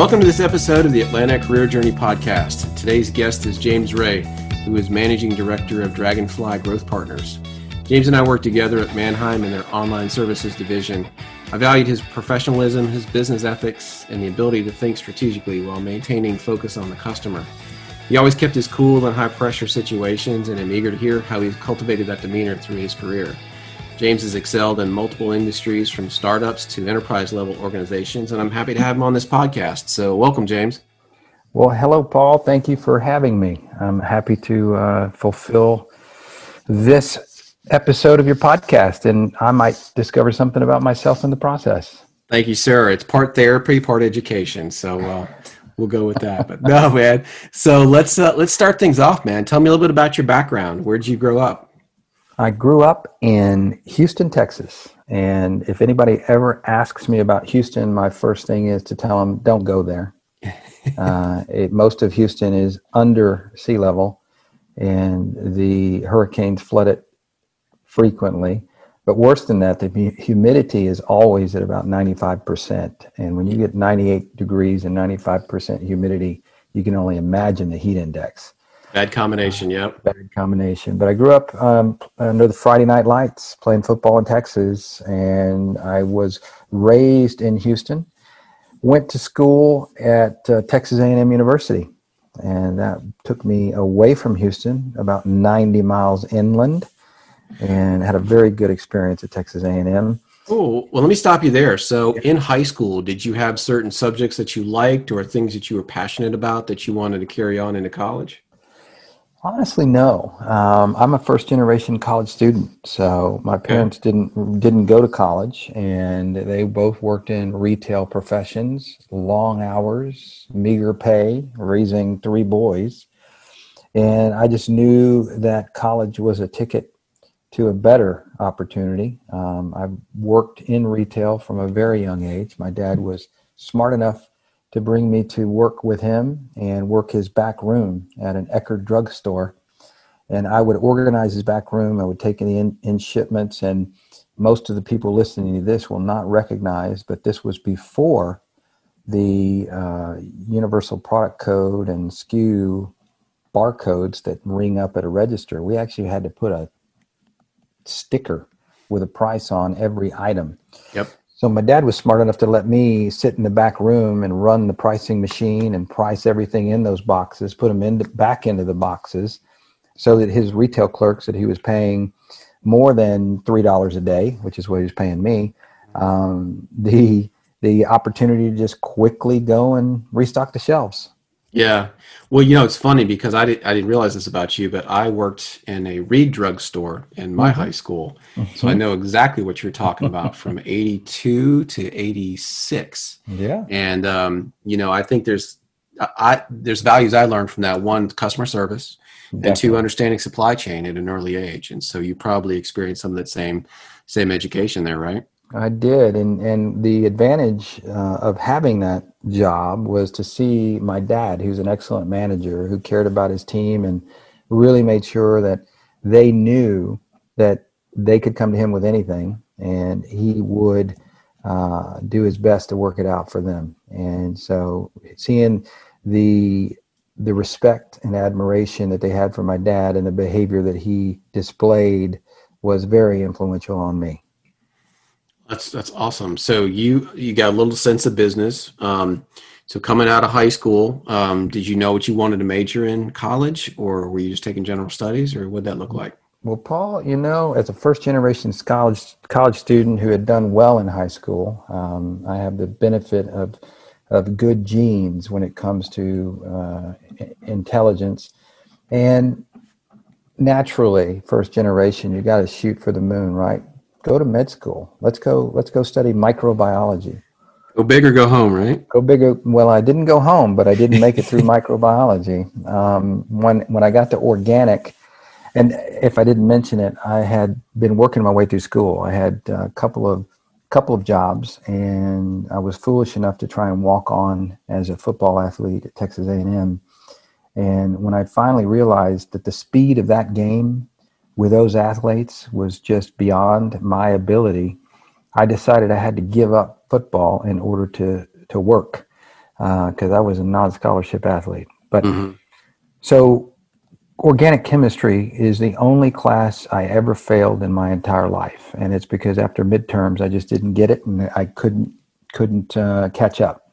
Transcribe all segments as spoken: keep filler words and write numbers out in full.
Welcome to this episode of the Atlanta Career Journey Podcast. Today's guest is James Ray, who is Managing Director of Dragonfly Growth Partners. James and I work together at Mannheim in their online services division. I valued his professionalism, his business ethics, and the ability to think strategically while maintaining focus on the customer. He always kept his cool in high-pressure situations, and I'm eager to hear how he's cultivated that demeanor through his career. James has excelled in multiple industries, from startups to enterprise-level organizations, and I'm happy to have him on this podcast. So welcome, James. Well, hello, Paul. Thank you for having me. I'm happy to uh, fulfill this episode of your podcast, and I might discover something about myself in the process. Thank you, sir. It's part therapy, part education, so uh, we'll go with that. But no, man. So let's uh, let's start things off, man. Tell me a little bit about your background. Where'd you grow up? I grew up in Houston, Texas, and if anybody ever asks me about Houston, my first thing is to tell them, don't go there. uh, it, most of Houston is under sea level, and the hurricanes flood it frequently. But worse than that, the humidity is always at about ninety-five percent, and when you get ninety-eight degrees and ninety-five percent humidity, you can only imagine the heat index. Bad combination, yeah. Bad combination. But I grew up um, under the Friday night lights playing football in Texas, and I was raised in Houston. Went to school at uh, Texas A and M University, and that took me away from Houston, about ninety miles inland, and had a very good experience at Texas A and M. Oh, well, let me stop you there. So in high school, did you have certain subjects that you liked or things that you were passionate about that you wanted to carry on into college? Honestly, no. Um, I'm a first-generation college student, so my parents didn't didn't go to college, and they both worked in retail professions, long hours, meager pay, raising three boys. And I just knew that college was a ticket to a better opportunity. Um, I worked in retail from a very young age. My dad was smart enough to bring me to work with him and work his back room at an Eckerd drugstore. And I would organize his back room. I would take in, in shipments. And most of the people listening to this will not recognize, but this was before the uh, universal product code and S K U barcodes that ring up at a register. We actually had to put a sticker with a price on every item. Yep. So my dad was smart enough to let me sit in the back room and run the pricing machine and price everything in those boxes, put them in the, back into the boxes, so that his retail clerks that he was paying more than three dollars a day, which is what he was paying me, um, the the opportunity to just quickly go and restock the shelves. Yeah. Well, you know, it's funny because I, did, I didn't realize this about you, but I worked in a Reed drug store in my mm-hmm. high school. Mm-hmm. So I know exactly what you're talking about from eighty-two to eighty-six. Yeah. And, um, you know, I think there's I there's values I learned from that. One, customer service. Definitely. And two, understanding supply chain at an early age. And so you probably experienced some of that same same education there, right? I did, and, and the advantage uh, of having that job was to see my dad, who's an excellent manager, who cared about his team and really made sure that they knew that they could come to him with anything, and he would uh, do his best to work it out for them. And so seeing the the respect and admiration that they had for my dad and the behavior that he displayed was very influential on me. That's that's awesome. So you you got a little sense of business. Um, so coming out of high school, um, did you know what you wanted to major in college, or were you just taking general studies, or what'd that look like? Well, Paul, you know, as a first generation college college student who had done well in high school, um, I have the benefit of of good genes when it comes to uh, intelligence, and naturally, first generation, you got to shoot for the moon, right? Go to med school. Let's go, let's go study microbiology. Go big or go home, right? Go big or, well, I didn't go home, but I didn't make it through microbiology. Um, when, when I got to organic, and if I didn't mention it, I had been working my way through school. I had a couple of, couple of jobs, and I was foolish enough to try and walk on as a football athlete at Texas A and M. And when I finally realized that the speed of that game with those athletes was just beyond my ability, I decided I had to give up football in order to, to work. because uh, I was a non-scholarship athlete. But mm-hmm. So organic chemistry is the only class I ever failed in my entire life. And it's because after midterms, I just didn't get it and I couldn't couldn't uh, catch up.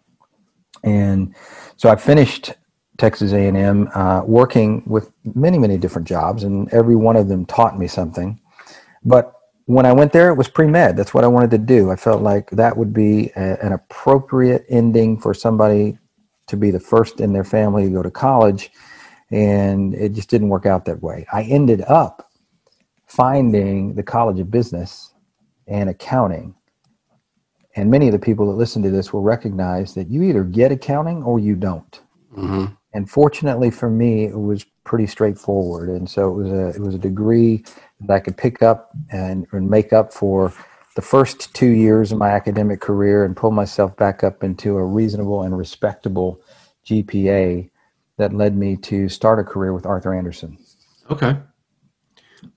And so I finished Texas A and M uh, working with many, many different jobs, and every one of them taught me something. But when I went there, it was pre-med. That's what I wanted to do. I felt like that would be a, an appropriate ending for somebody to be the first in their family to go to college, and it just didn't work out that way. I ended up finding the College of Business and Accounting, and many of the people that listen to this will recognize that you either get accounting or you don't. Mm-hmm. And fortunately for me, it was pretty straightforward, and so it was a it was a degree that I could pick up and, and make up for the first two years of my academic career and pull myself back up into a reasonable and respectable G P A that led me to start a career with Arthur Andersen. Okay,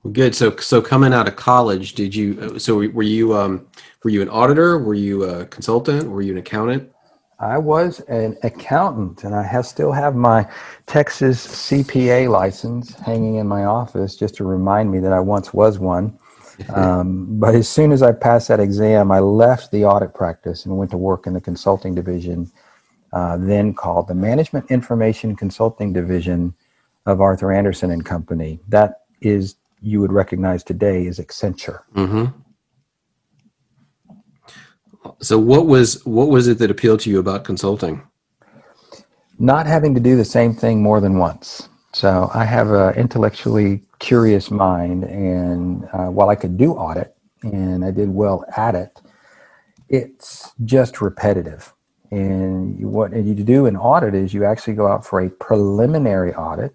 well, good. So, so coming out of college, did you? So, were you um, were you an auditor? Were you a consultant? Were you an accountant? I was an accountant, and I have, still have my Texas C P A license hanging in my office just to remind me that I once was one. Um, but as soon as I passed that exam, I left the audit practice and went to work in the consulting division, uh, then called the Management Information Consulting Division of Arthur Andersen and Company. That is, you would recognize today as Accenture. Mm-hmm. So what was what was it that appealed to you about consulting? Not having to do the same thing more than once. So I have an intellectually curious mind, and uh, while I could do audit, and I did well at it, it's just repetitive. And you, what you do in audit is you actually go out for a preliminary audit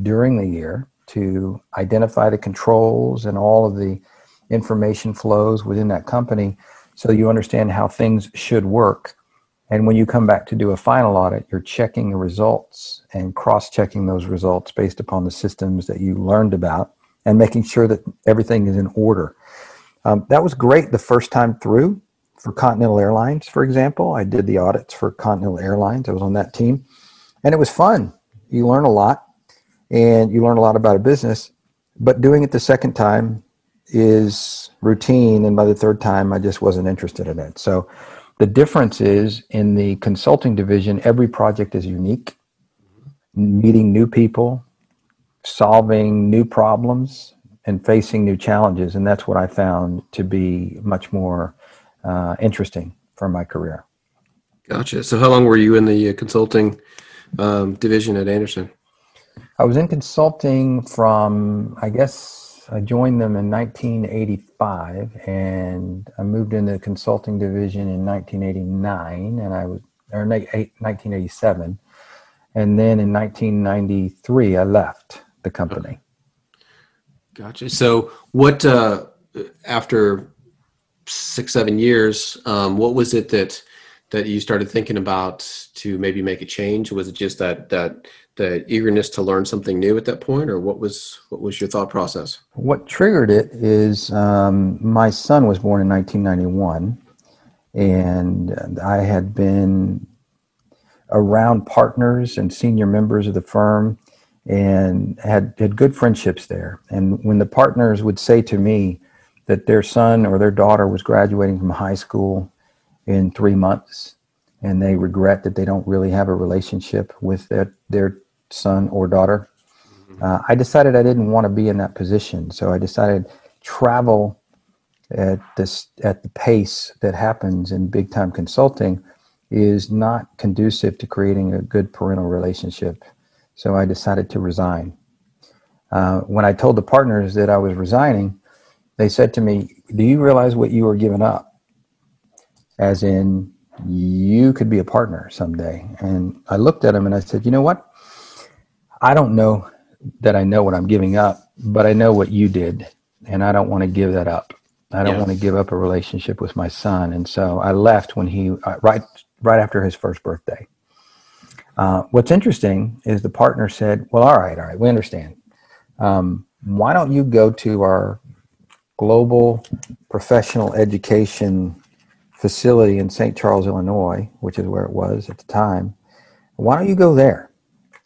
during the year to identify the controls and all of the information flows within that company, so you understand how things should work. And when you come back to do a final audit, you're checking the results and cross-checking those results based upon the systems that you learned about and making sure that everything is in order. Um, that was great the first time through for Continental Airlines, for example. I did the audits for Continental Airlines. I was on that team. And it was fun. You learn a lot, and you learn a lot about a business. But doing it the second time is routine, and by the third time I just wasn't interested in it. So the difference is, in the consulting division, every project is unique, meeting new people, solving new problems, and facing new challenges, and that's what I found to be much more uh, interesting for my career. Gotcha. So how long were you in the consulting um, division at Andersen? I was in consulting from, I guess, I joined them in nineteen eighty-five, and I moved into the consulting division in nineteen eighty-nine, and I was, or nineteen eighty-seven, and then in nineteen ninety-three, I left the company. Gotcha. So, what uh, after six, seven years, um, what was it that that you started thinking about to maybe make a change? Was it just that that the eagerness to learn something new at that point, or what was what was your thought process? What triggered it is um, my son was born in nineteen ninety-one, and I had been around partners and senior members of the firm and had, had good friendships there. And when the partners would say to me that their son or their daughter was graduating from high school in three months, and they regret that they don't really have a relationship with their, their son or daughter. Uh, I decided I didn't want to be in that position, so I decided travel at this at the pace that happens in big time consulting is not conducive to creating a good parental relationship. So I decided to resign. Uh, when I told the partners that I was resigning, they said to me, "Do you realize what you are giving up? As in, you could be a partner someday." And I looked at him and I said, "You know what? I don't know that I know what I'm giving up, but I know what you did, and I don't want to give that up. I don't yeah. want to give up a relationship with my son." And so I left when he uh, right right after his first birthday. Uh, what's interesting is the partner said, "Well, all right, all right, we understand. Um, why don't you go to our global professional education facility in Saint Charles, Illinois, which is where it was at the time. Why don't you go there?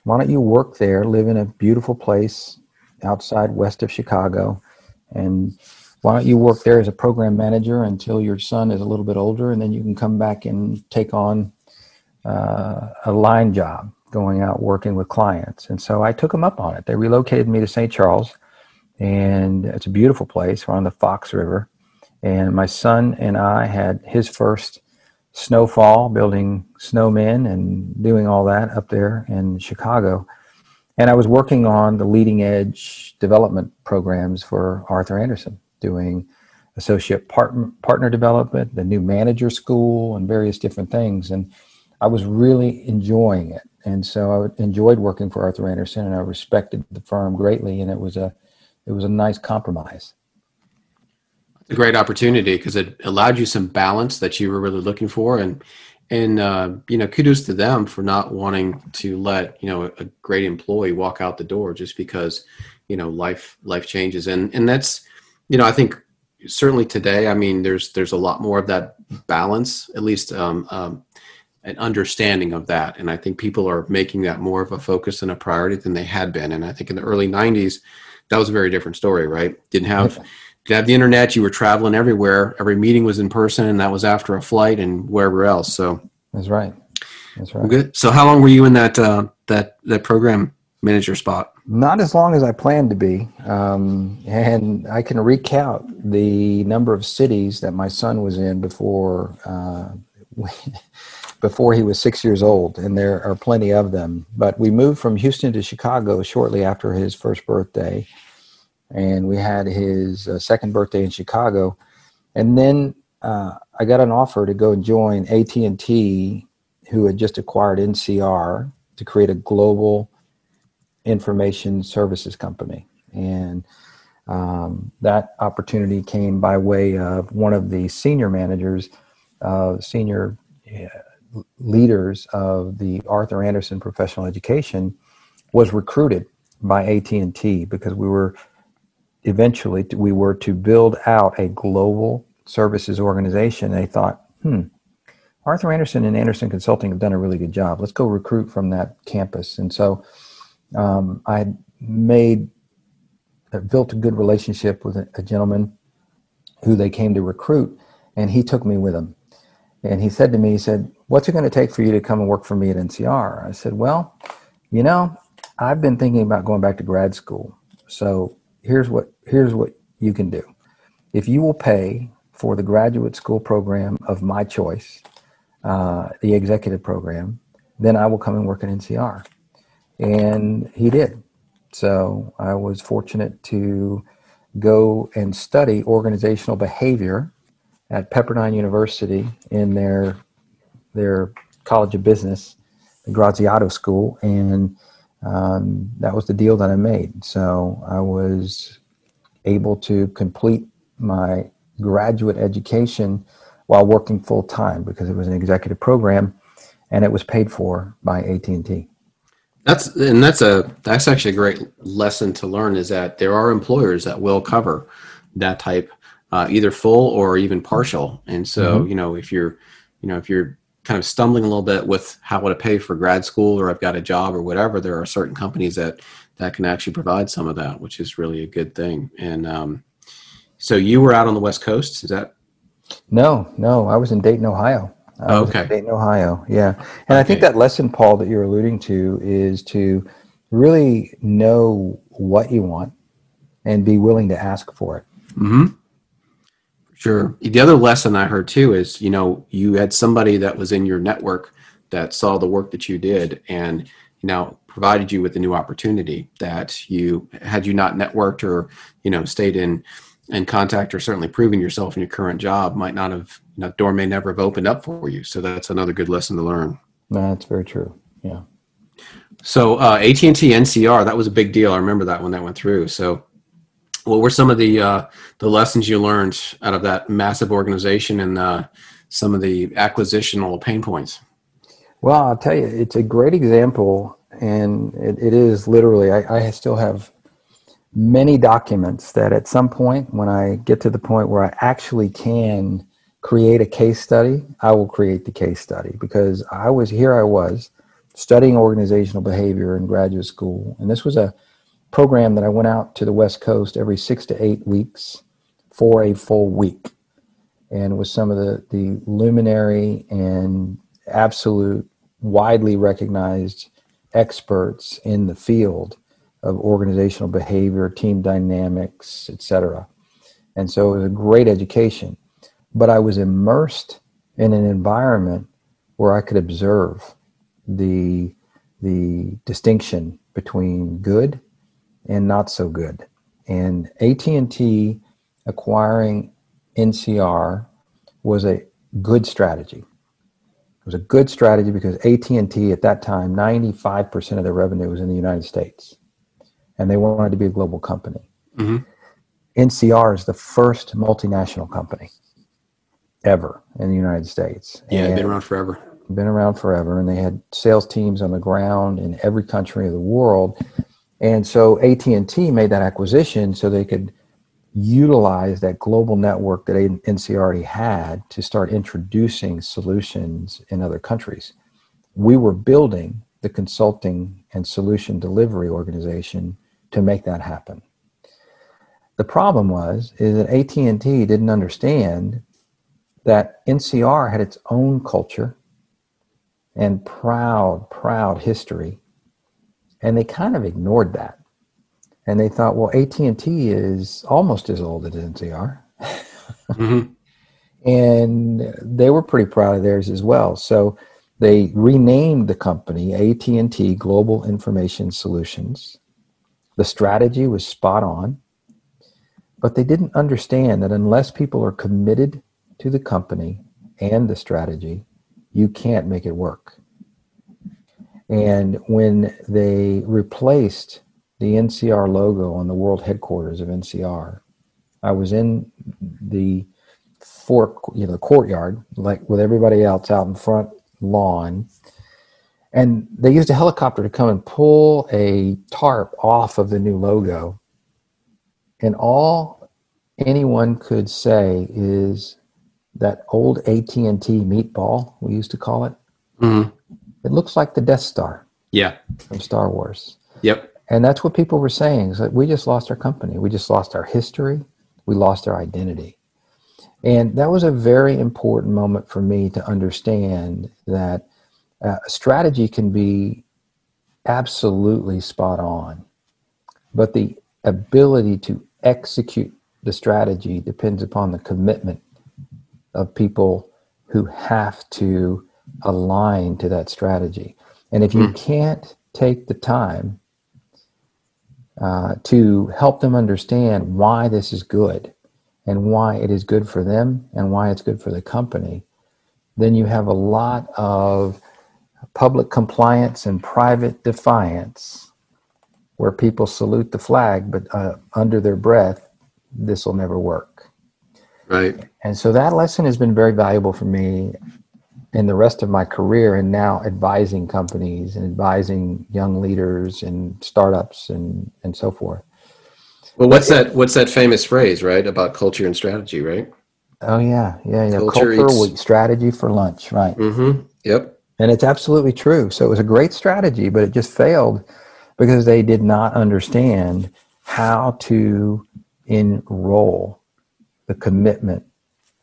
Why don't you work there, live in a beautiful place outside west of Chicago, and why don't you work there as a program manager until your son is a little bit older, and then you can come back and take on uh, a line job going out working with clients. And so I took them up on it. They relocated me to Saint Charles, and it's a beautiful place. We're on the Fox River, and my son and I had his first snowfall, building snowmen and doing all that up there in Chicago. And I was working on the leading edge development programs for Arthur Andersen, doing associate partner, partner development, the new manager school, and various different things. And I was really enjoying it. And so I enjoyed working for Arthur Andersen, and I respected the firm greatly. And it was a, it was a nice compromise. It's a great opportunity because it allowed you some balance that you were really looking for. And, and, uh, you know, kudos to them for not wanting to let, you know, a, a great employee walk out the door just because, you know, life, life changes. And, and that's, you know, I think certainly today, I mean, there's, there's a lot more of that balance, at least, um, um, an understanding of that. And I think people are making that more of a focus and a priority than they had been. And I think in the early nineties, that was a very different story, right? Didn't have, didn't have the internet. You were traveling everywhere. Every meeting was in person, and that was after a flight and wherever else. So that's right. That's right. Good. So how long were you in that, uh, that, that program manager spot? Not as long as I planned to be. Um, and I can recount the number of cities that my son was in before, uh, before he was six years old, and there are plenty of them. But we moved from Houston to Chicago shortly after his first birthday, and we had his uh, second birthday in Chicago. And then uh, I got an offer to go join A T and T, who had just acquired N C R, to create a global information services company. And um, that opportunity came by way of one of the senior managers, uh, senior yeah, leaders of the Arthur Andersen Professional Education, was recruited by A T and T because we were eventually, we were to build out a global services organization. They thought, hmm, Arthur Andersen and Andersen Consulting have done a really good job. Let's go recruit from that campus. And so um, I made, I built a good relationship with a, a gentleman who they came to recruit, and he took me with him. And he said to me, he said, "What's it going to take for you to come and work for me at N C R?" I said, "Well, you know, I've been thinking about going back to grad school. So here's what, here's what you can do. If you will pay for the graduate school program of my choice, uh, the executive program, then I will come and work at N C R." And he did. So I was fortunate to go and study organizational behavior at Pepperdine University in their their College of Business, the Graziadio School, and um, that was the deal that I made. So I was able to complete my graduate education while working full-time because it was an executive program, and it was paid for by A T and T. That's and that's a that's actually a great lesson to learn, is that there are employers that will cover that type, Uh, either full or even partial. And so, mm-hmm. you know, if you're, you know, if you're kind of stumbling a little bit with how to pay for grad school, or I've got a job or whatever, there are certain companies that, that can actually provide some of that, which is really a good thing. And um, so you were out on the West Coast, is that? No, no, I was in Dayton, Ohio. I oh, okay. Was in Dayton, Ohio. Yeah. And okay. I think that lesson, Paul, that you're alluding to is to really know what you want and be willing to ask for it. Mm-hmm. Sure. The other lesson I heard too is, you know, you had somebody that was in your network that saw the work that you did and, you know, provided you with a new opportunity that you, had you not networked or, you know, stayed in, in contact or certainly proven yourself in your current job, might not have, you know, door may never have opened up for you. So that's another good lesson to learn. That's very true. Yeah. So uh, A T and T N C R, that was a big deal. I remember that when that went through. So what were some of the uh, the lessons you learned out of that massive organization and uh, some of the acquisitional pain points? Well, I'll tell you, it's a great example, and it, it is literally, I, I still have many documents that at some point when I get to the point where I actually can create a case study, I will create the case study, because I was, here I was studying organizational behavior in graduate school. And this was a program that I went out to the West Coast every six to eight weeks for a full week. And with some of the, the luminary and absolute widely recognized experts in the field of organizational behavior, team dynamics, et cetera. And so it was a great education, but I was immersed in an environment where I could observe the, the distinction between good and not so good. And A T and T acquiring N C R was a good strategy. It was a good strategy because A T and T at that time, ninety-five percent of their revenue was in the United States, and they wanted to be a global company. Mm-hmm. N C R is the first multinational company ever in the United States. Yeah, and been around forever. Been around forever, and they had sales teams on the ground in every country of the world. And so A T and T made that acquisition so they could utilize that global network that N C R already had to start introducing solutions in other countries. We were building the consulting and solution delivery organization to make that happen. The problem was is that A T and T didn't understand that N C R had its own culture and proud, proud history, and they kind of ignored that. And they thought, well, A T and T is almost as old as N C R. Mm-hmm. And they were pretty proud of theirs as well. So they renamed the company A T and T Global Information Solutions. The strategy was spot on, but they didn't understand that unless people are committed to the company and the strategy, you can't make it work. And when they replaced the N C R logo on the world headquarters of N C R, I was in the fork, you know, the courtyard, like with everybody else out in front lawn, and they used a helicopter to come and pull a tarp off of the new logo. And all anyone could say is that old A T and T meatball, we used to call it. Mm-hmm. It looks like the Death Star. Yeah. From Star Wars. Yep. And that's what people were saying. It's like, we just lost our company. We just lost our history. We lost our identity. And that was a very important moment for me to understand that uh, strategy can be absolutely spot on, but the ability to execute the strategy depends upon the commitment of people who have to align to that strategy. And if you can't take the time uh, to help them understand why this is good, and why it is good for them, and why it's good for the company, then you have a lot of public compliance and private defiance where people salute the flag, but uh, under their breath, this will never work. Right. And so that lesson has been very valuable for me in the rest of my career, and now advising companies and advising young leaders and startups and, and so forth. Well, what's that? What's that famous phrase, right, about culture and strategy, right? Oh yeah, yeah, yeah. Culture, culture eats... strategy for lunch, right? Mm-hmm. Yep. And it's absolutely true. So it was a great strategy, but it just failed because they did not understand how to enroll the commitment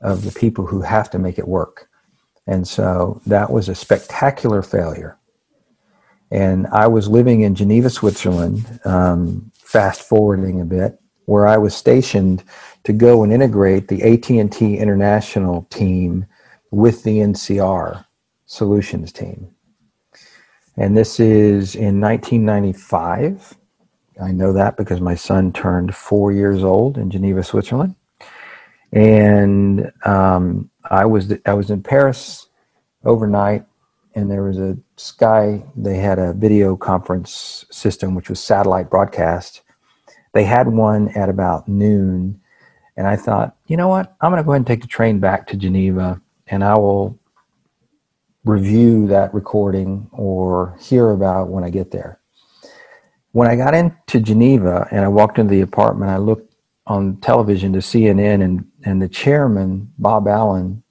of the people who have to make it work. And so that was a spectacular failure. And I was living in Geneva, Switzerland. Um, fast forwarding a bit, where I was stationed to go and integrate the A T and T International team with the N C R solutions team. And this is in nineteen ninety-five. I know that because my son turned four years old in Geneva, Switzerland. And um, I was I was in Paris overnight, and there was a Sky, they had a video conference system, which was satellite broadcast. They had one at about noon. And I thought, you know what? I'm going to go ahead and take the train back to Geneva, and I will review that recording or hear about it when I get there. When I got into Geneva and I walked into the apartment, I looked on television to C N N, and, and the chairman, Bob Allen,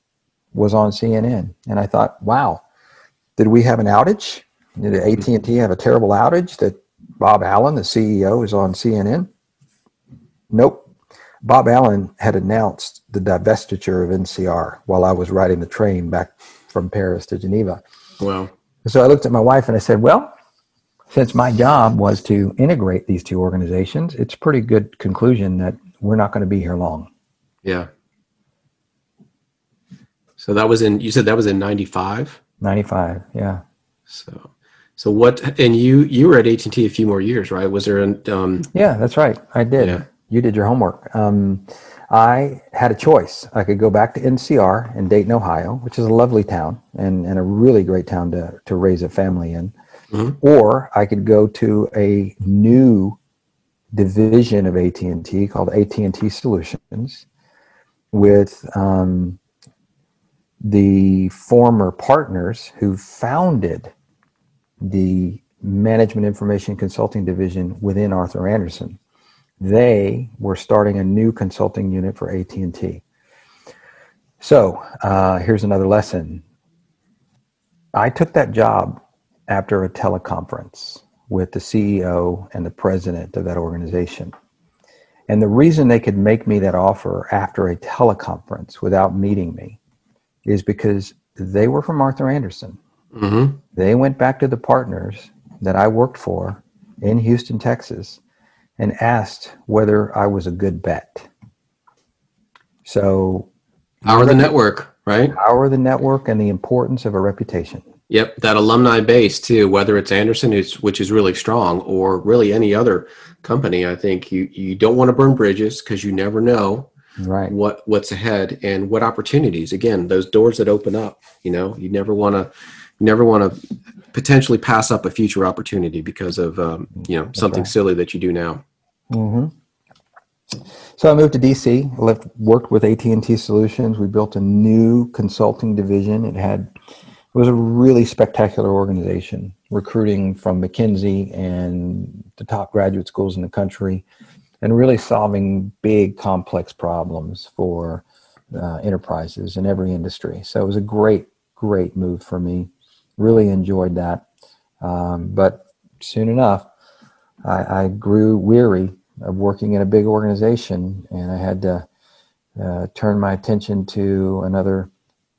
was on C N N. And I thought, wow, did we have an outage? Did A T and T have a terrible outage that Bob Allen, the C E O, is on C N N? Nope. Bob Allen had announced the divestiture of N C R while I was riding the train back from Paris to Geneva. Wow. So I looked at my wife and I said, well, since my job was to integrate these two organizations, it's a pretty good conclusion that we're not going to be here long. Yeah. So that was in, you said that was in ninety-five? ninety-five, yeah. So so what, and you you were at A T and T a few more years, right? Was there an... Um, yeah, that's right. I did. Yeah. You did your homework. Um, I had a choice. I could go back to N C R in Dayton, Ohio, which is a lovely town and, and a really great town to, to raise a family in. Mm-hmm. Or I could go to a new division of A T and T called A T and T Solutions with um, the former partners who founded the Management Information Consulting Division within Arthur Andersen. They were starting a new consulting unit for A T and T. So uh, here's another lesson. I took that job after a teleconference with the C E O and the president of that organization. And the reason they could make me that offer after a teleconference without meeting me is because they were from Arthur Andersen. Mm-hmm. They went back to the partners that I worked for in Houston, Texas, and asked whether I was a good bet. So power the network, right? Power the network and the importance of a reputation. Yep, that alumni base too, whether it's Andersen, which is really strong, or really any other company. I think you, you don't want to burn bridges because you never know right. what, what's ahead and what opportunities. Again, those doors that open up, you know, you never want to you never want to potentially pass up a future opportunity because of um, you know something right. silly that you do now. Mm-hmm. So I moved to D C, left, worked with A T and T Solutions. We built a new consulting division. It had it was a really spectacular organization, recruiting from McKinsey and the top graduate schools in the country, and really solving big, complex problems for uh, enterprises in every industry. So it was a great, great move for me. Really enjoyed that. Um, but soon enough, I, I grew weary of working in a big organization, and I had to uh, turn my attention to another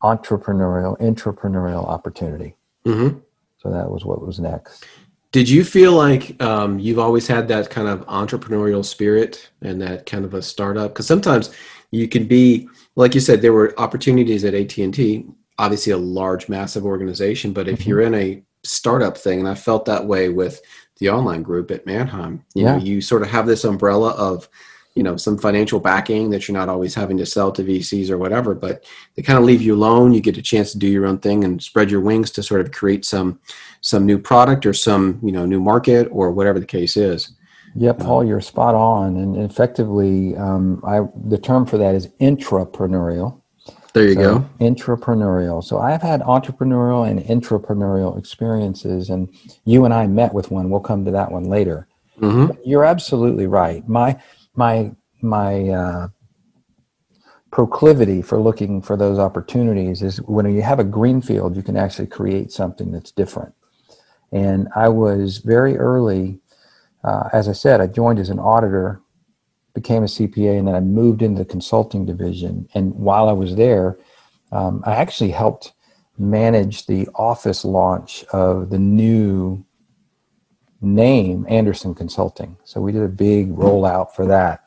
entrepreneurial, intrapreneurial opportunity. Mm-hmm. So that was what was next. Did you feel like um, you've always had that kind of entrepreneurial spirit and that kind of a startup? Because sometimes you can be, like you said, there were opportunities at A T and T, obviously a large, massive organization, but if you're in a startup thing, and I felt that way with the online group at Mannheim, you yeah. know, you sort of have this umbrella of, you know, some financial backing that you're not always having to sell to V Cs or whatever, but they kind of leave you alone. You get a chance to do your own thing and spread your wings to sort of create some, some new product or some, you know, new market or whatever the case is. Yeah, Paul, um, you're spot on. And effectively, um, I, the term for that is intrapreneurial. There you so, go. Intrapreneurial. So I've had entrepreneurial and intrapreneurial experiences, and you and I met with one. We'll come to that one later. Mm-hmm. You're absolutely right. My my my uh, proclivity for looking for those opportunities is when you have a green field, you can actually create something that's different. And I was very early, uh, as I said, I joined as an auditor, became a C P A, and then I moved into the consulting division. And while I was there, um, I actually helped manage the office launch of the new name, Andersen Consulting. So we did a big rollout for that.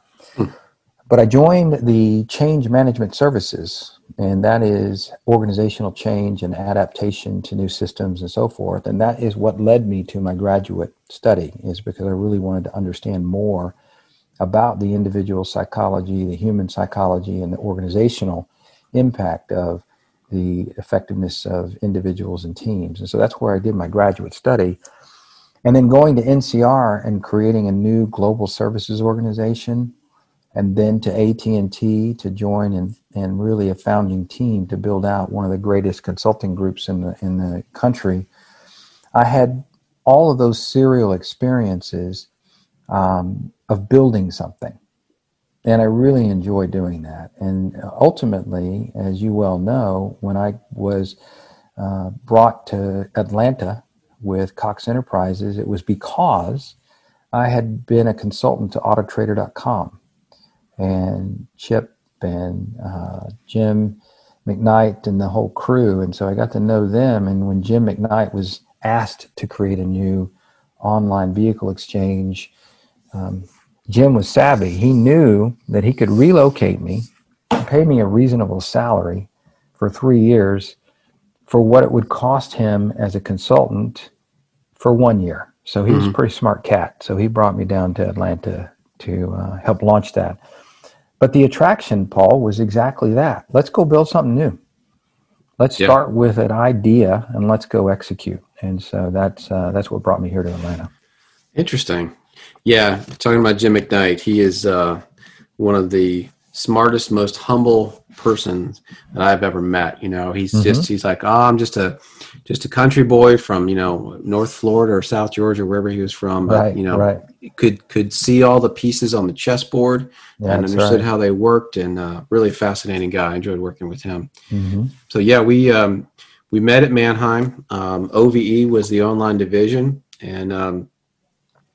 But I joined the Change Management Services, and that is organizational change and adaptation to new systems and so forth. And that is what led me to my graduate study, is because I really wanted to understand more about the individual psychology, the human psychology, and the organizational impact of the effectiveness of individuals and teams. And so that's where I did my graduate study. And then going to N C R and creating a new global services organization, and then to A T and T to join and, and really a founding team to build out one of the greatest consulting groups in the, in the country. I had all of those serial experiences um, of building something. And I really enjoy doing that. And ultimately, as you well know, when I was uh, brought to Atlanta with Cox Enterprises, it was because I had been a consultant to AutoTrader dot com. And Chip and uh, Jim McKnight and the whole crew. And so I got to know them. And when Jim McKnight was asked to create a new online vehicle exchange, um, Jim was savvy. He knew that he could relocate me, pay me a reasonable salary for three years for what it would cost him as a consultant for one year. So he was mm-hmm. a pretty smart cat. So he brought me down to Atlanta to uh, help launch that. But the attraction, Paul, was exactly that. Let's go build something new. Let's yeah. start with an idea and let's go execute. And so that's uh, that's what brought me here to Atlanta. Interesting. Yeah, talking about Jim McKnight, he is uh, one of the smartest, most humble persons that I've ever met. You know, he's mm-hmm. just he's like, oh, I'm just a just a country boy from, you know, North Florida or South Georgia, wherever he was from. But right, you know, right. could could see all the pieces on the chessboard yeah, and understood right. how they worked. And uh, really fascinating guy. I enjoyed working with him. Mm-hmm. So yeah, we um, we met at Mannheim. Um, O V E was the online division, and um,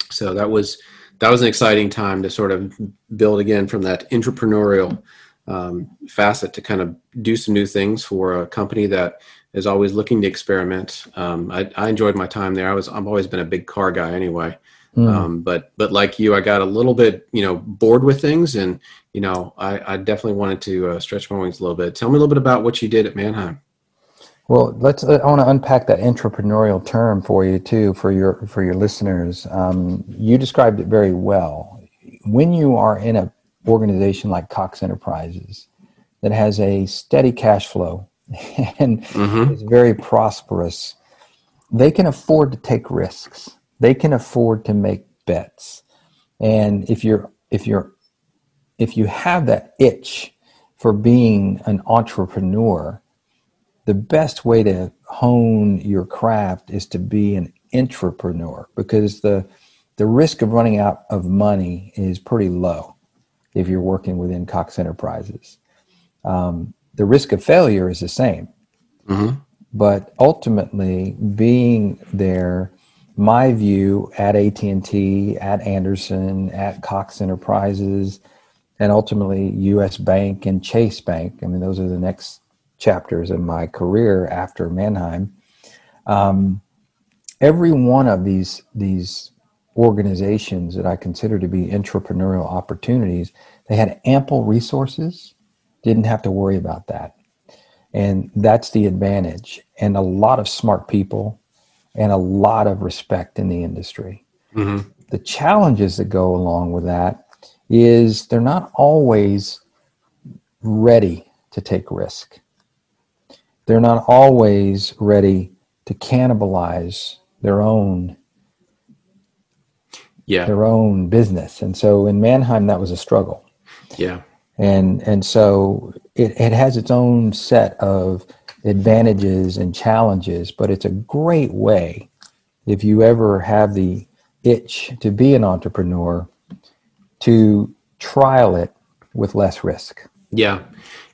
so that was that was an exciting time to sort of build again from that entrepreneurial um, facet to kind of do some new things for a company that is always looking to experiment. Um, I, I enjoyed my time there. I was I've always been a big car guy anyway, mm. um, but but like you, I got a little bit you know bored with things, and you know I, I definitely wanted to uh, stretch my wings a little bit. Tell me a little bit about what you did at Mannheim. Well, let's. I want to unpack that entrepreneurial term for you too, for your for your listeners. Um, you described it very well. When you are in an organization like Cox Enterprises that has a steady cash flow and mm-hmm. is very prosperous, they can afford to take risks. They can afford to make bets. And if you're if you're if you have that itch for being an entrepreneur, the best way to hone your craft is to be an intrapreneur, because the the risk of running out of money is pretty low if you're working within Cox Enterprises. Um, the risk of failure is the same, mm-hmm. but ultimately being there, my view at A T and T, at Andersen, at Cox Enterprises, and ultimately U S Bank and Chase Bank, I mean, those are the next chapters in my career after Mannheim. Um, every one of these these organizations that I consider to be entrepreneurial opportunities, they had ample resources, didn't have to worry about that. And that's the advantage. And a lot of smart people and a lot of respect in the industry. Mm-hmm. The challenges that go along with that is they're not always ready to take risk. They're not always ready to cannibalize their own, yeah. their own business. And so in Mannheim, that was a struggle. Yeah. And and so it, it has its own set of advantages and challenges, but it's a great way if you ever have the itch to be an entrepreneur to trial it with less risk. Yeah.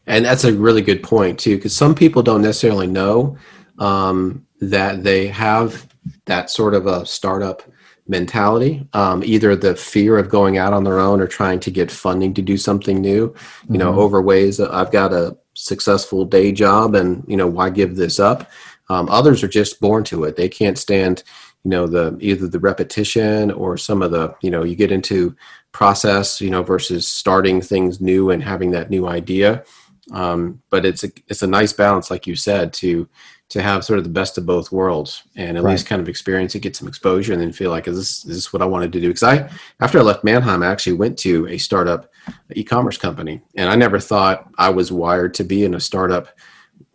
And that's a really good point too, because some people don't necessarily know um, that they have that sort of a startup mentality, um, either the fear of going out on their own or trying to get funding to do something new, you mm-hmm. know, over ways of, I've got a successful day job and, you know, why give this up? Um, others are just born to it. They can't stand, you know, the either the repetition or some of the, you know, you get into process, you know, versus starting things new and having that new idea. Um, but it's a, it's a nice balance, like you said, to, to have sort of the best of both worlds and at right. least kind of experience it, get some exposure and then feel like, is this, is this what I wanted to do? Cause I, after I left Mannheim, I actually went to a startup e-commerce company and I never thought I was wired to be in a startup,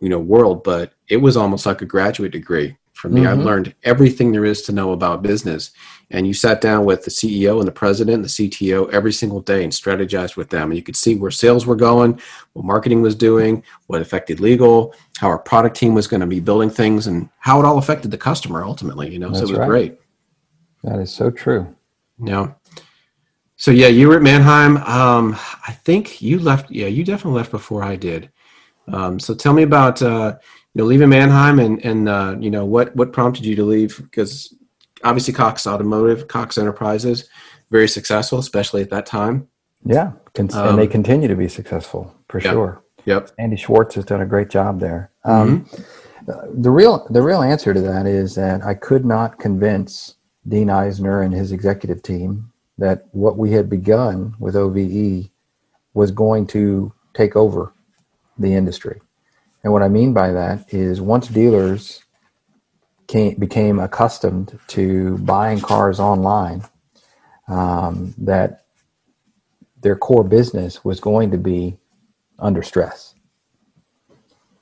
you know, world, but it was almost like a graduate degree for me. Mm-hmm. I've learned everything there is to know about business. And you sat down with the C E O and the president, and the C T O every single day and strategized with them. And you could see where sales were going, what marketing was doing, what affected legal, how our product team was going to be building things and how it all affected the customer ultimately, you know, that's so it was right. great. That is so true. Yeah. So yeah, you were at Mannheim. Um, I think you left. Yeah, you definitely left before I did. Um, so tell me about uh, you know leaving Mannheim and and uh, you know what what prompted you to leave, because obviously Cox Automotive, Cox Enterprises, very successful, especially at that time. Yeah, and um, they continue to be successful for yeah, sure. Yep. Andy Schwartz has done a great job there. Um, mm-hmm. The real the real answer to that is that I could not convince Dean Eisner and his executive team that what we had begun with O V E was going to take over the industry. And what I mean by that is once dealers came, became accustomed to buying cars online, um, that their core business was going to be under stress.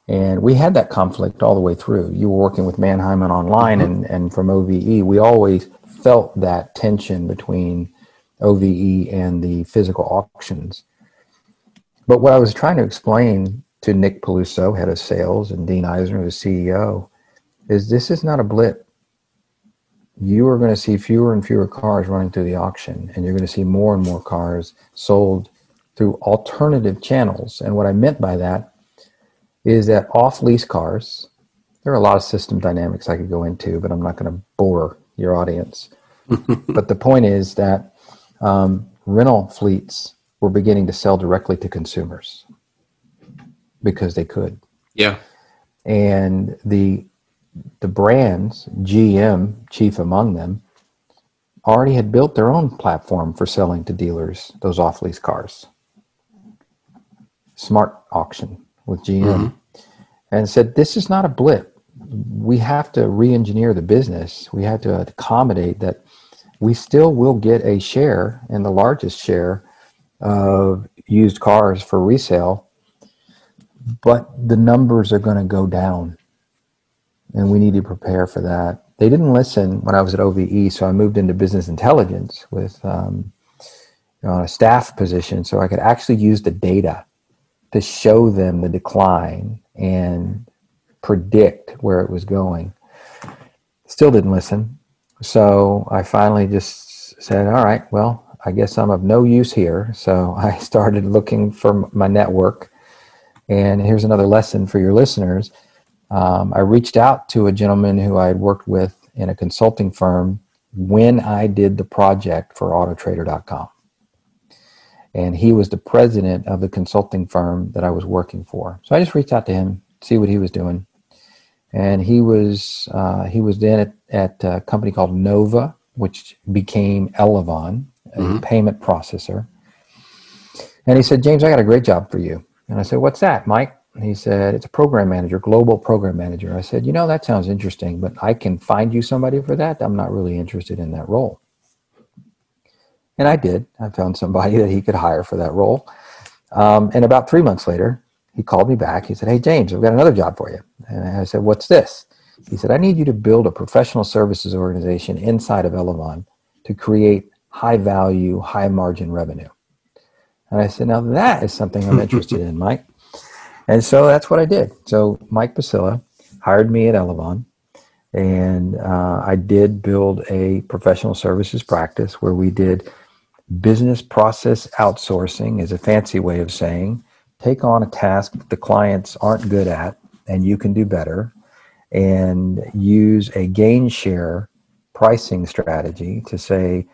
And we had that conflict all the way through. You were working with Mannheim and online, and, and from O V E, we always felt that tension between O V E and the physical auctions. But what I was trying to explain to Nick Peluso, head of sales, and Dean Eisner, who's C E O, is this is not a blip. You are going to see fewer and fewer cars running through the auction, and you're going to see more and more cars sold through alternative channels. And what I meant by that is that off-lease cars, there are a lot of system dynamics I could go into, but I'm not going to bore your audience. But the point is that um, rental fleets were beginning to sell directly to consumers because they could. Yeah. And the the brands, G M, chief among them, already had built their own platform for selling to dealers those off-lease cars. Smart Auction with G M. Mm-hmm. And said, this is not a blip. We have to re-engineer the business. We have to accommodate that we still will get a share, and the largest share, of used cars for resale, but the numbers are going to go down, and we need to prepare for that. They didn't listen when I was at O V E, so I moved into business intelligence with um, you know, a staff position, so I could actually use the data to show them the decline and predict where it was going. Still didn't listen. So I finally just said, all right, well, I guess I'm of no use here. So I started looking for my network. And here's another lesson for your listeners. Um, I reached out to a gentleman who I had worked with in a consulting firm when I did the project for Auto Trader dot com. And he was the president of the consulting firm that I was working for. So I just reached out to him, see what he was doing. And he was uh, he was then at, at a company called Nova, which became Elavon, a mm-hmm. payment processor. And he said, James, I got a great job for you. And I said, what's that, Mike? And he said, it's a program manager, global program manager. I said, you know, that sounds interesting, but I can find you somebody for that. I'm not really interested in that role. And I did. I found somebody that he could hire for that role. Um, and about three months later, he called me back. He said, hey, James, I've got another job for you. And I said, what's this? He said, I need you to build a professional services organization inside of Elavon to create high value, high margin revenue. And I said, now that is something I'm interested in, Mike. And so that's what I did. So Mike Passilla hired me at Elavon, and uh, I did build a professional services practice where we did business process outsourcing, is a fancy way of saying, take on a task that the clients aren't good at and you can do better, and use a gain share pricing strategy to say,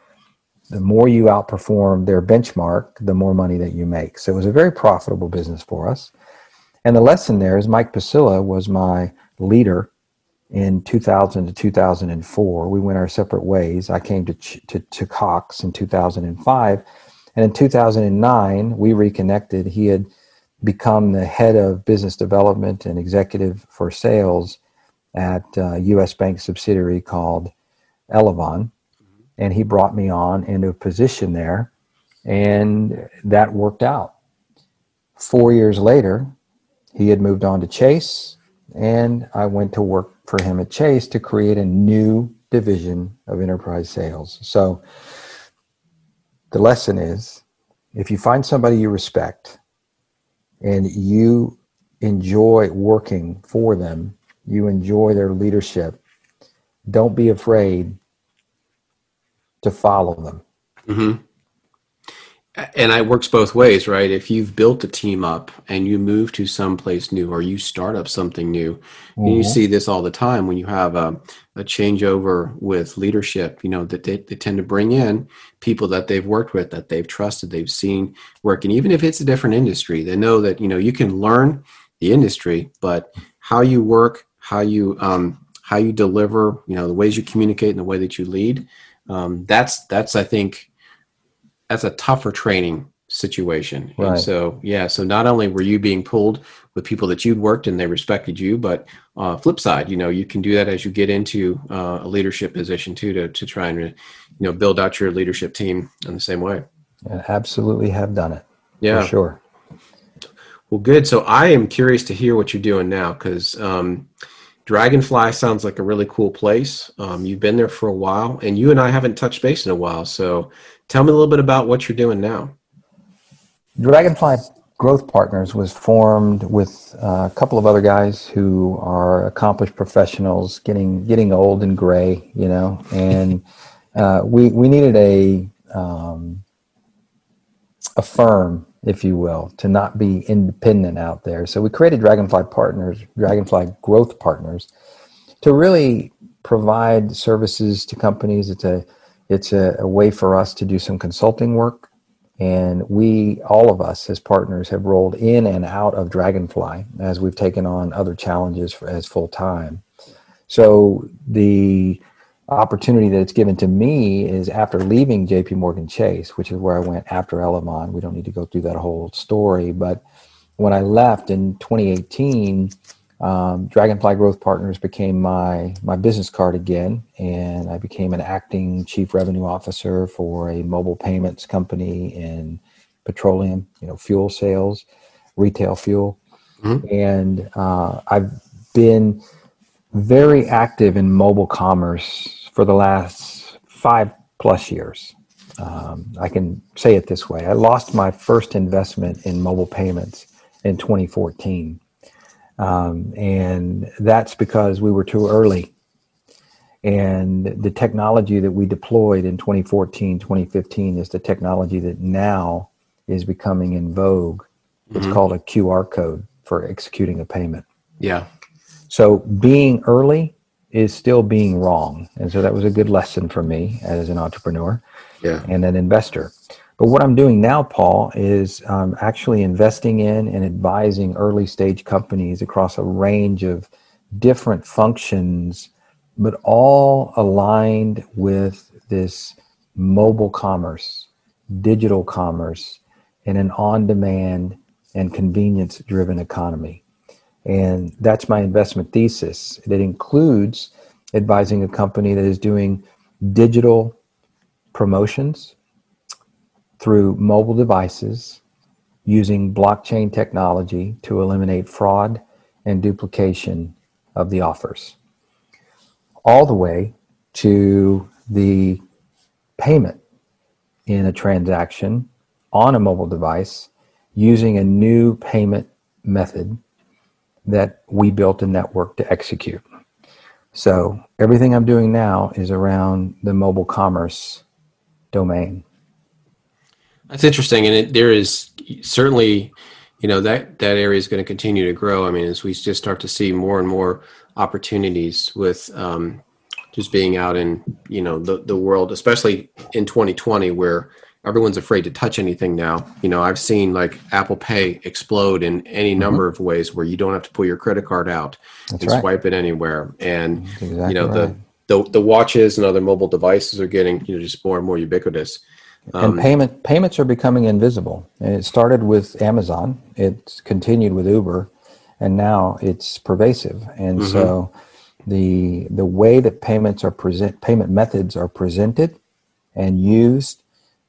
the more you outperform their benchmark, the more money that you make. So it was a very profitable business for us. And the lesson there is Mike Passilla was my leader in two thousand to two thousand four. We went our separate ways. I came to to, to Cox in two thousand five. And in two thousand nine, we reconnected. He had become the head of business development and executive for sales at a U S Bank subsidiary called Elavon. And he brought me on into a position there, and that worked out. Four years later, he had moved on to Chase, and I went to work for him at Chase to create a new division of enterprise sales. So the lesson is, if you find somebody you respect and you enjoy working for them, you enjoy their leadership, don't be afraid to follow them. Mm-hmm. And it works both ways, right? If you've built a team up and you move to someplace new or you start up something new, mm-hmm. and you see this all the time when you have a, a changeover with leadership, you know, that they, they tend to bring in people that they've worked with, that they've trusted, they've seen work. And even if it's a different industry, they know that, you know, you can learn the industry, but how you work, how you um, how you deliver, you know, the ways you communicate and the way that you lead, um, that's that's, I think, that's a tougher training situation. Right. And so, yeah, so not only were you being pulled with people that you'd worked and they respected you, but uh, flip side, you know, you can do that as you get into uh, a leadership position too, to to try and, you know, build out your leadership team in the same way. I absolutely have done it. Yeah. For sure. Well, good. So I am curious to hear what you're doing now, because um, Dragonfly sounds like a really cool place. Um, you've been there for a while, and you and I haven't touched base in a while. So tell me a little bit about what you're doing now. Dragonfly Growth Partners was formed with a couple of other guys who are accomplished professionals, getting getting old and gray, you know. And uh, we we needed a um, a firm, if you will, to not be independent out there. So we created Dragonfly Partners, Dragonfly Growth Partners, to really provide services to companies. It's a It's a, a way for us to do some consulting work, and we, all of us as partners, have rolled in and out of Dragonfly as we've taken on other challenges for, as full-time. So the opportunity that it's given to me is after leaving JPMorgan Chase, which is where I went after Elavon. We don't need to go through that whole story, but when I left in twenty eighteen, Um, Dragonfly Growth Partners became my my business card again, and I became an acting chief revenue officer for a mobile payments company in petroleum, you know, fuel sales, retail fuel. Mm-hmm. And uh, I've been very active in mobile commerce for the last five plus years. Um, I can say it this way. I lost my first investment in mobile payments in twenty fourteen. Um, and that's because we were too early. And the technology that we deployed in twenty fourteen, twenty fifteen is the technology that now is becoming in vogue. It's mm-hmm. called a Q R code for executing a payment. Yeah. So being early is still being wrong. And so that was a good lesson for me as an entrepreneur yeah. and an investor. But what I'm doing now, Paul, is um, actually investing in and advising early stage companies across a range of different functions, but all aligned with this mobile commerce, digital commerce, and an on-demand and convenience-driven economy. And that's my investment thesis. It includes advising a company that is doing digital promotions through mobile devices, using blockchain technology to eliminate fraud and duplication of the offers, all the way to the payment in a transaction on a mobile device using a new payment method that we built a network to execute. So everything I'm doing now is around the mobile commerce domain. That's interesting. And it, there is certainly, you know, that, that area is going to continue to grow. I mean, as we just start to see more and more opportunities with um, just being out in, you know, the, the world, especially in twenty twenty, where everyone's afraid to touch anything now. You know, I've seen like Apple Pay explode in any mm-hmm. number of ways where you don't have to pull your credit card out That's and right. swipe it anywhere. And, exactly you know, right. the, the the watches and other mobile devices are getting, you know, just more and more ubiquitous. Um, and payment payments are becoming invisible. And it started with Amazon. It's continued with Uber, and now it's pervasive. And mm-hmm. so, the the way that payments are present, payment methods are presented and used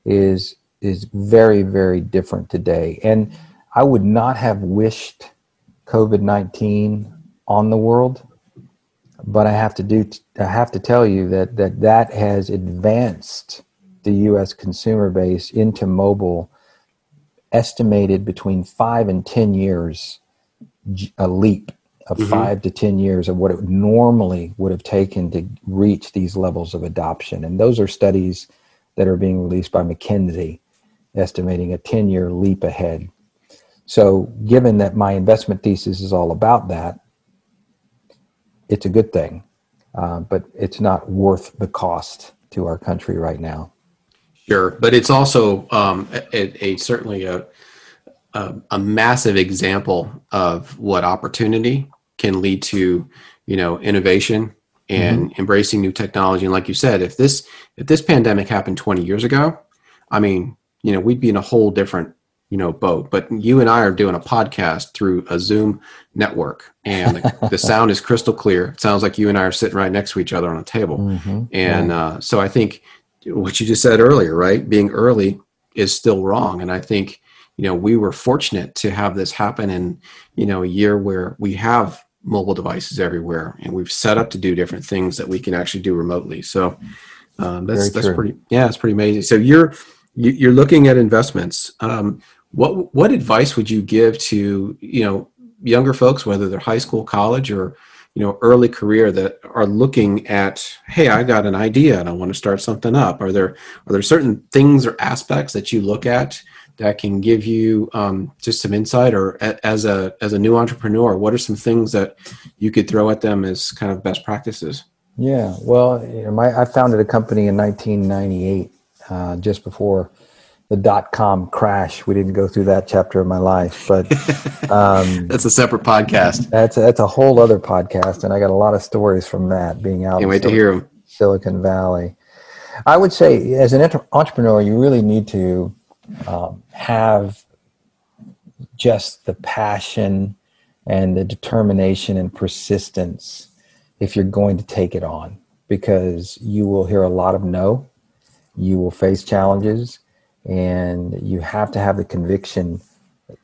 is is very, very different today. And I would not have wished COVID nineteen on the world, but I have to do. T- I have to tell you that that, that has advanced the U S consumer base into mobile, estimated between five and ten years, a leap of mm-hmm. five to ten years of what it normally would have taken to reach these levels of adoption. And those are studies that are being released by McKinsey estimating a ten-year leap ahead. So given that my investment thesis is all about that, it's a good thing, uh, but it's not worth the cost to our country right now. Sure, but it's also um, a, a certainly a, a a massive example of what opportunity can lead to, you know, innovation and mm-hmm. embracing new technology. And like you said, if this if this pandemic happened twenty years ago, I mean, you know, we'd be in a whole different, you know, boat. But you and I are doing a podcast through a Zoom network, and the, the sound is crystal clear. It sounds like you and I are sitting right next to each other on a table. Mm-hmm. And yeah. uh, so I think. What you just said earlier, right? Being early is still wrong. And I think, you know, we were fortunate to have this happen in, you know, a year where we have mobile devices everywhere and we've set up to do different things that we can actually do remotely. So um, that's, that's pretty, yeah, it's pretty amazing. So you're, you're looking at investments. Um, what, what advice would you give to, you know, younger folks, whether they're high school, college, or, you know, early career, that are looking at, hey, I got an idea and I want to start something up? Are there are there certain things or aspects that you look at that can give you um, just some insight? Or a, as a as a new entrepreneur, what are some things that you could throw at them as kind of best practices? Yeah, well, you know, my, I founded a company in nineteen ninety-eight, uh, just before the dot-com crash. We didn't go through that chapter of my life, but um, that's a separate podcast. That's a, that's a whole other podcast, and I got a lot of stories from that being out. Can't wait Sil- to hear them. Silicon Valley. I would say, as an inter- entrepreneur, you really need to um, have just the passion and the determination and persistence if you're going to take it on, because you will hear a lot of no, you will face challenges. And you have to have the conviction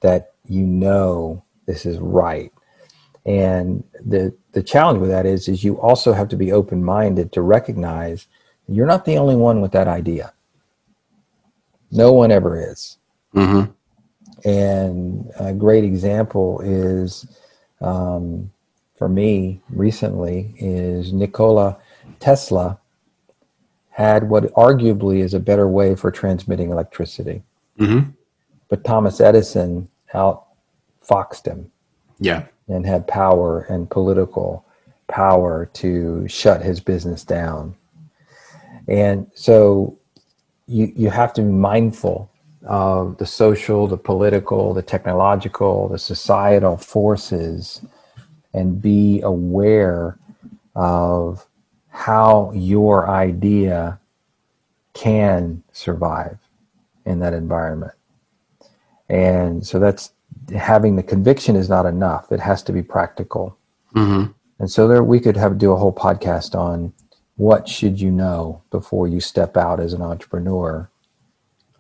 that you know this is right. And the the challenge with that is, is you also have to be open-minded to recognize you're not the only one with that idea. No one ever is. Mm-hmm. And a great example is, um, for me recently, is Nikola Tesla had what arguably is a better way for transmitting electricity. Mm-hmm. But Thomas Edison outfoxed him. Yeah. And had power and political power to shut his business down. And so you you have to be mindful of the social, the political, the technological, the societal forces, and be aware of how your idea can survive in that environment. And so that's, having the conviction is not enough. It has to be practical. Mm-hmm. And so there, we could have do a whole podcast on what should you know before you step out as an entrepreneur.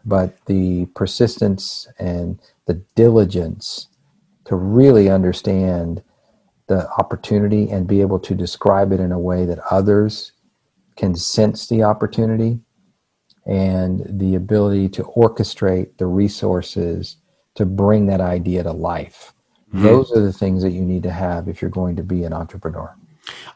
But the persistence and the diligence to really understand the opportunity and be able to describe it in a way that others can sense the opportunity, and the ability to orchestrate the resources to bring that idea to life. Mm-hmm. Those are the things that you need to have if you're going to be an entrepreneur.